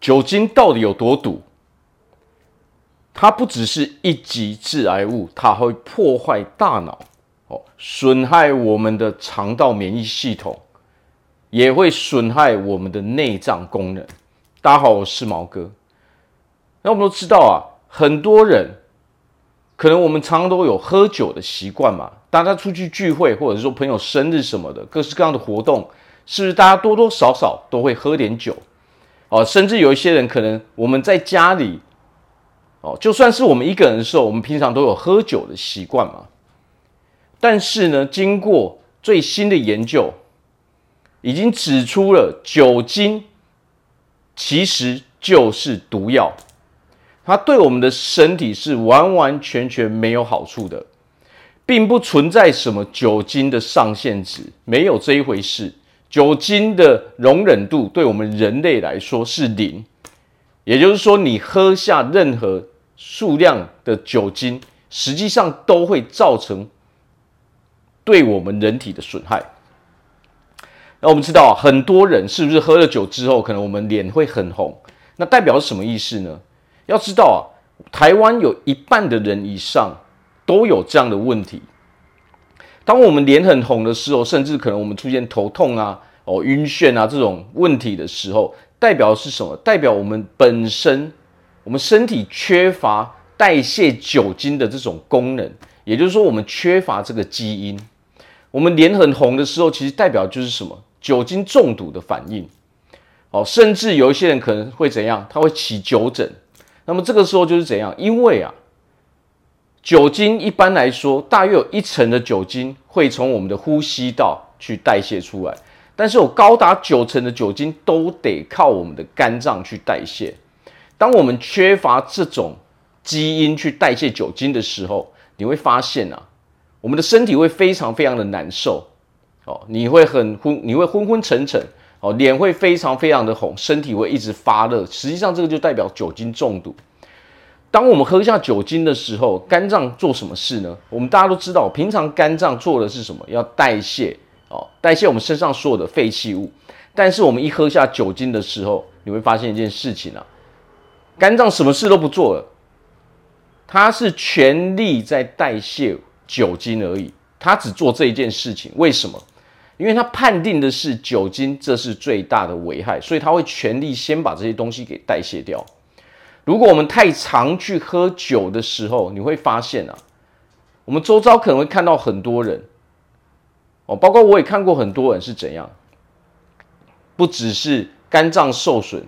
酒精到底有多毒？它不只是一级致癌物，它会破坏大脑，损害我们的肠道免疫系统，也会损害我们的内脏功能。大家好，我是毛哥。那我们都知道啊，很多人可能我们常常都有喝酒的习惯嘛，大家出去聚会，或者说朋友生日什么的，各式各样的活动，是不是大家多多少少都会喝点酒？甚至有一些人可能我们在家里。就算是我们一个人的时候，我们平常都有喝酒的习惯嘛。但是呢，经过最新的研究，已经指出了酒精其实就是毒药，它对我们的身体是完完全全没有好处的，并不存在什么酒精的上限值，没有这一回事。酒精的容忍度对我们人类来说是0。也就是说，你喝下任何数量的酒精，实际上都会造成对我们人体的损害。那我们知道，很多人是不是喝了酒之后，可能我们脸会很红？那代表是什么意思呢？要知道啊，台湾有1半的人以上都有这样的问题。当我们脸很红的时候，甚至可能我们出现头痛啊、晕眩啊这种问题的时候，代表是什么？代表我们本身，我们身体缺乏代谢酒精的这种功能，也就是说，我们缺乏这个基因。我们脸很红的时候，其实代表就是什么？酒精中毒的反应。甚至有一些人可能会怎样？他会起酒疹。那么这个时候就是怎样？因为啊，酒精一般来说，大约有1成的酒精会从我们的呼吸道去代谢出来。但是有高达9成的酒精都得靠我们的肝脏去代谢。当我们缺乏这种基因去代谢酒精的时候，你会发现啊，我们的身体会非常非常的难受，你会昏昏沉沉，脸会非常非常的红，身体会一直发热。实际上这个就代表酒精中毒。当我们喝下酒精的时候，肝脏做什么事呢？我们大家都知道，平常肝脏做的是什么？要代谢。代谢我们身上所有的废弃物，但是我们一喝下酒精的时候，你会发现一件事情啊，肝脏什么事都不做了，它是全力在代谢酒精而已，它只做这一件事情。为什么？因为它判定的是酒精这是最大的危害，所以它会全力先把这些东西给代谢掉。如果我们太常去喝酒的时候，你会发现啊，我们周遭可能会看到很多人。包括我也看过很多人是怎样，不只是肝脏受损，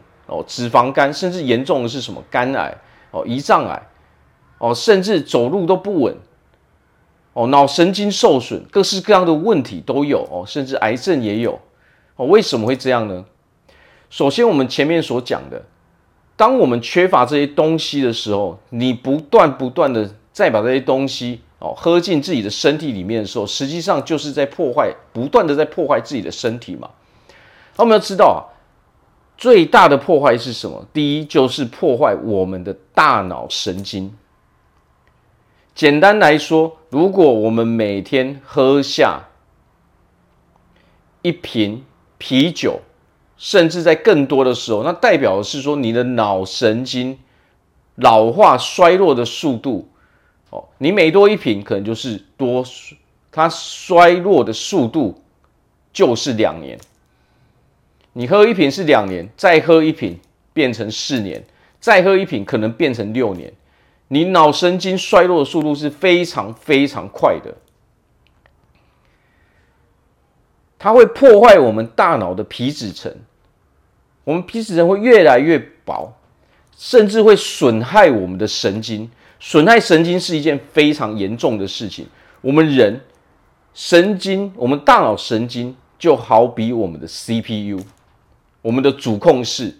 脂肪肝，甚至严重的是什么肝癌、胰脏癌，甚至走路都不稳，脑神经受损，各式各样的问题都有，甚至癌症也有。为什么会这样呢？首先，我们前面所讲的，当我们缺乏这些东西的时候，你不断的再把这些东西喝进自己的身体里面的时候，实际上就是在不断的在破坏自己的身体嘛。我们要知道啊，最大的破坏是什么？第一就是破坏我们的大脑神经。简单来说，如果我们每天喝下1瓶啤酒，甚至在更多的时候，那代表的是说你的脑神经老化衰弱的速度。你每多1瓶，可能就是它衰落的速度就是2年。你喝1瓶是2年，再喝1瓶变成4年，再喝1瓶可能变成6年。你脑神经衰落的速度是非常非常快的，它会破坏我们大脑的皮质层，我们皮质层会越来越薄，甚至会损害我们的神经。损害神经是一件非常严重的事情。我们人神经，我们大脑神经就好比我们的 CPU， 我们的主控室，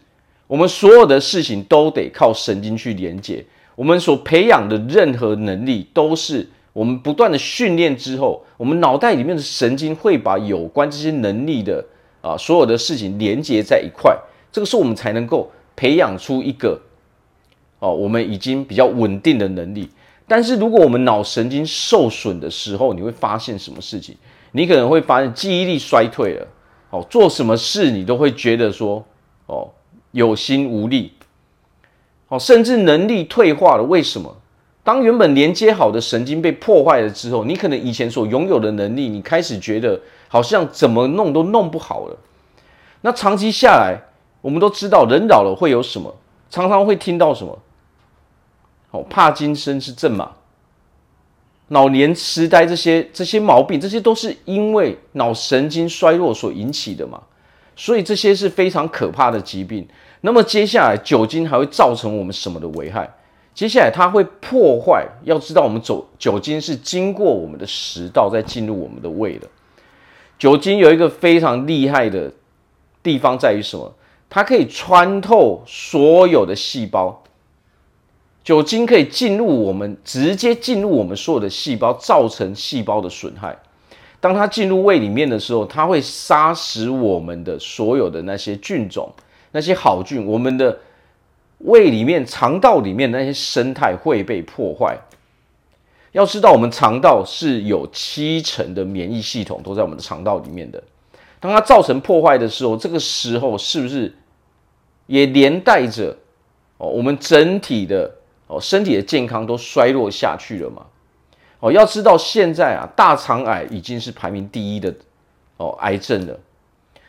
我们所有的事情都得靠神经去连接。我们所培养的任何能力，都是我们不断的训练之后，我们脑袋里面的神经会把有关这些能力的所有的事情连接在一块。这个时候我们才能够培养出一个我们已经比较稳定的能力。但是如果我们脑神经受损的时候，你会发现什么事情？你可能会发现记忆力衰退了，做什么事你都会觉得说有心无力，甚至能力退化了。为什么？当原本连接好的神经被破坏了之后，你可能以前所拥有的能力，你开始觉得好像怎么弄都弄不好了。那长期下来，我们都知道人老了会有什么，常常会听到什么，帕金森氏症嘛，老年痴呆这些毛病，这些都是因为脑神经衰弱所引起的嘛。所以这些是非常可怕的疾病。那么接下来酒精还会造成我们什么的危害？接下来它会破坏，要知道我们酒精是经过我们的食道再进入我们的胃的。酒精有一个非常厉害的地方在于什么？它可以穿透所有的细胞，酒精可以直接进入我们所有的细胞，造成细胞的损害。当它进入胃里面的时候，它会杀死我们的所有的那些菌种，那些好菌，我们的胃里面、肠道里面那些生态会被破坏。要知道，我们肠道是有70%的免疫系统都在我们的肠道里面的。当它造成破坏的时候，这个时候是不是也连带着我们整体的身体的健康都衰落下去了嘛？要知道现在啊，大肠癌已经是排名第1的癌症了。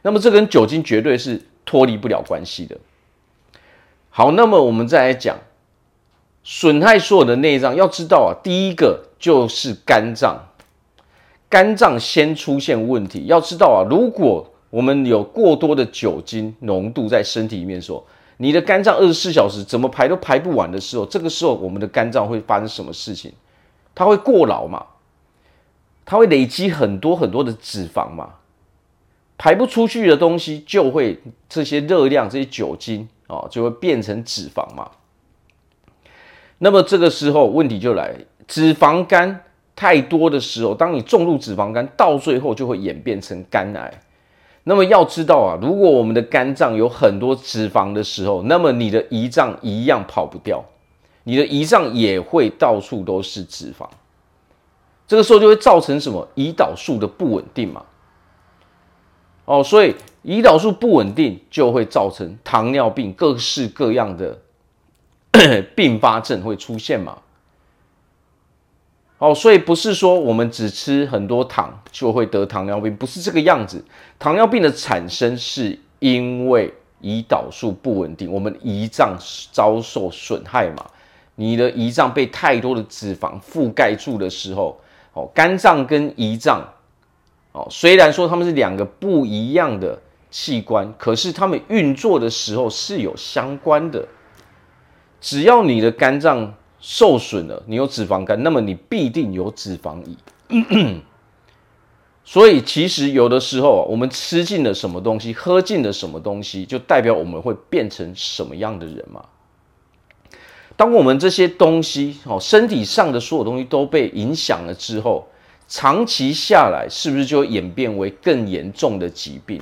那么这跟酒精绝对是脱离不了关系的。好，那么我们再来讲损害所有的内脏。要知道啊，第一个就是肝脏，肝脏先出现问题。要知道啊，如果我们有过多的酒精浓度在身体里面的时候，你的肝脏24小时怎么排都排不完的时候，这个时候我们的肝脏会发生什么事情？它会过劳嘛，它会累积很多很多的脂肪嘛，排不出去的东西就会，这些热量、这些酒精就会变成脂肪嘛。那么这个时候问题就来了，脂肪肝太多的时候，当你重度脂肪肝，到最后就会演变成肝癌。那么要知道啊，如果我们的肝脏有很多脂肪的时候，那么你的胰脏一样跑不掉，你的胰脏也会到处都是脂肪，这个时候就会造成什么？胰岛素的不稳定嘛。所以胰岛素不稳定就会造成糖尿病，各式各样的并发症会出现嘛。所以不是说我们只吃很多糖就会得糖尿病，不是这个样子。糖尿病的产生是因为胰岛素不稳定，我们胰脏遭受损害嘛。你的胰脏被太多的脂肪覆盖住的时候，肝脏跟胰脏虽然说它们是两个不一样的器官，可是它们运作的时候是有相关的。只要你的肝脏受损了，你有脂肪肝，那么你必定有脂肪胰所以其实有的时候，我们吃进了什么东西，喝进了什么东西，就代表我们会变成什么样的人嘛。当我们这些东西，身体上的所有东西都被影响了之后，长期下来是不是就会演变为更严重的疾病？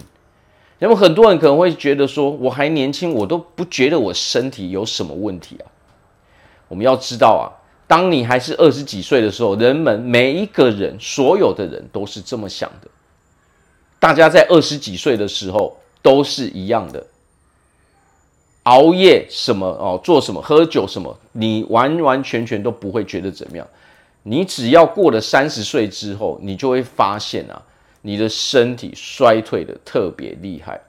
那么很多人可能会觉得说，我还年轻，我都不觉得我身体有什么问题啊。我们要知道啊，当你还是20几岁的时候，人们每一个人，所有的人都是这么想的。大家在20几岁的时候都是一样的，熬夜什么做什么，喝酒什么，你完完全全都不会觉得怎么样。你只要过了30岁之后，你就会发现啊，你的身体衰退的特别厉害。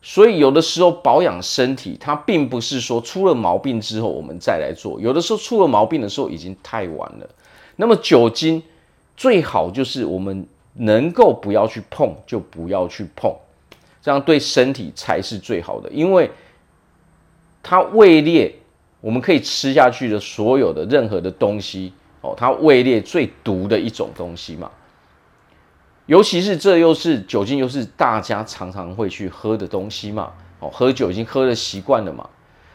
所以有的时候保养身体，它并不是说出了毛病之后我们再来做，有的时候出了毛病的时候已经太晚了。那么酒精最好就是我们能够不要去碰就不要去碰，这样对身体才是最好的。因为它位列我们可以吃下去的所有的任何的东西，它位列最毒的一种东西嘛。尤其是这又是酒精，又是大家常常会去喝的东西嘛。喝酒已经喝了习惯了嘛。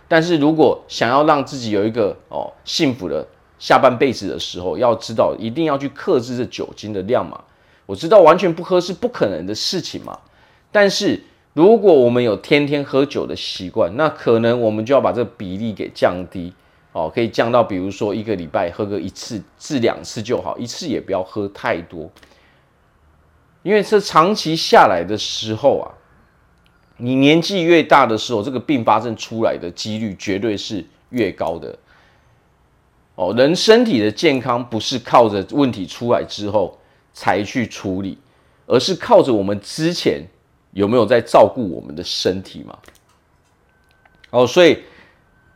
但是如果想要让自己有一个幸福的下半辈子的时候，要知道一定要去克制这酒精的量嘛。我知道完全不喝是不可能的事情嘛。但是如果我们有天天喝酒的习惯，那可能我们就要把这个比例给降低。可以降到比如说一个礼拜喝个1次至2次就好，1次也不要喝太多。因为这长期下来的时候啊，你年纪越大的时候，这个并发症出来的几率绝对是越高的。哦，人身体的健康不是靠着问题出来之后才去处理，而是靠着我们之前有没有在照顾我们的身体嘛。哦，所以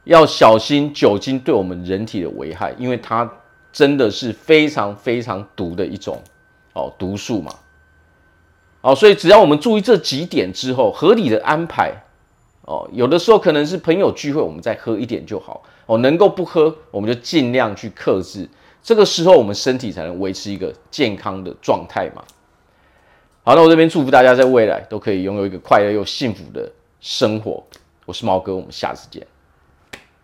要小心酒精对我们人体的危害，因为它真的是非常非常毒的一种毒素嘛。哦，所以只要我们注意这几点之后，合理的安排，哦，有的时候可能是朋友聚会，我们再喝一点就好，哦，能够不喝，我们就尽量去克制，这个时候我们身体才能维持一个健康的状态嘛。好，那我这边祝福大家在未来都可以拥有一个快乐又幸福的生活。我是毛哥，我们下次见。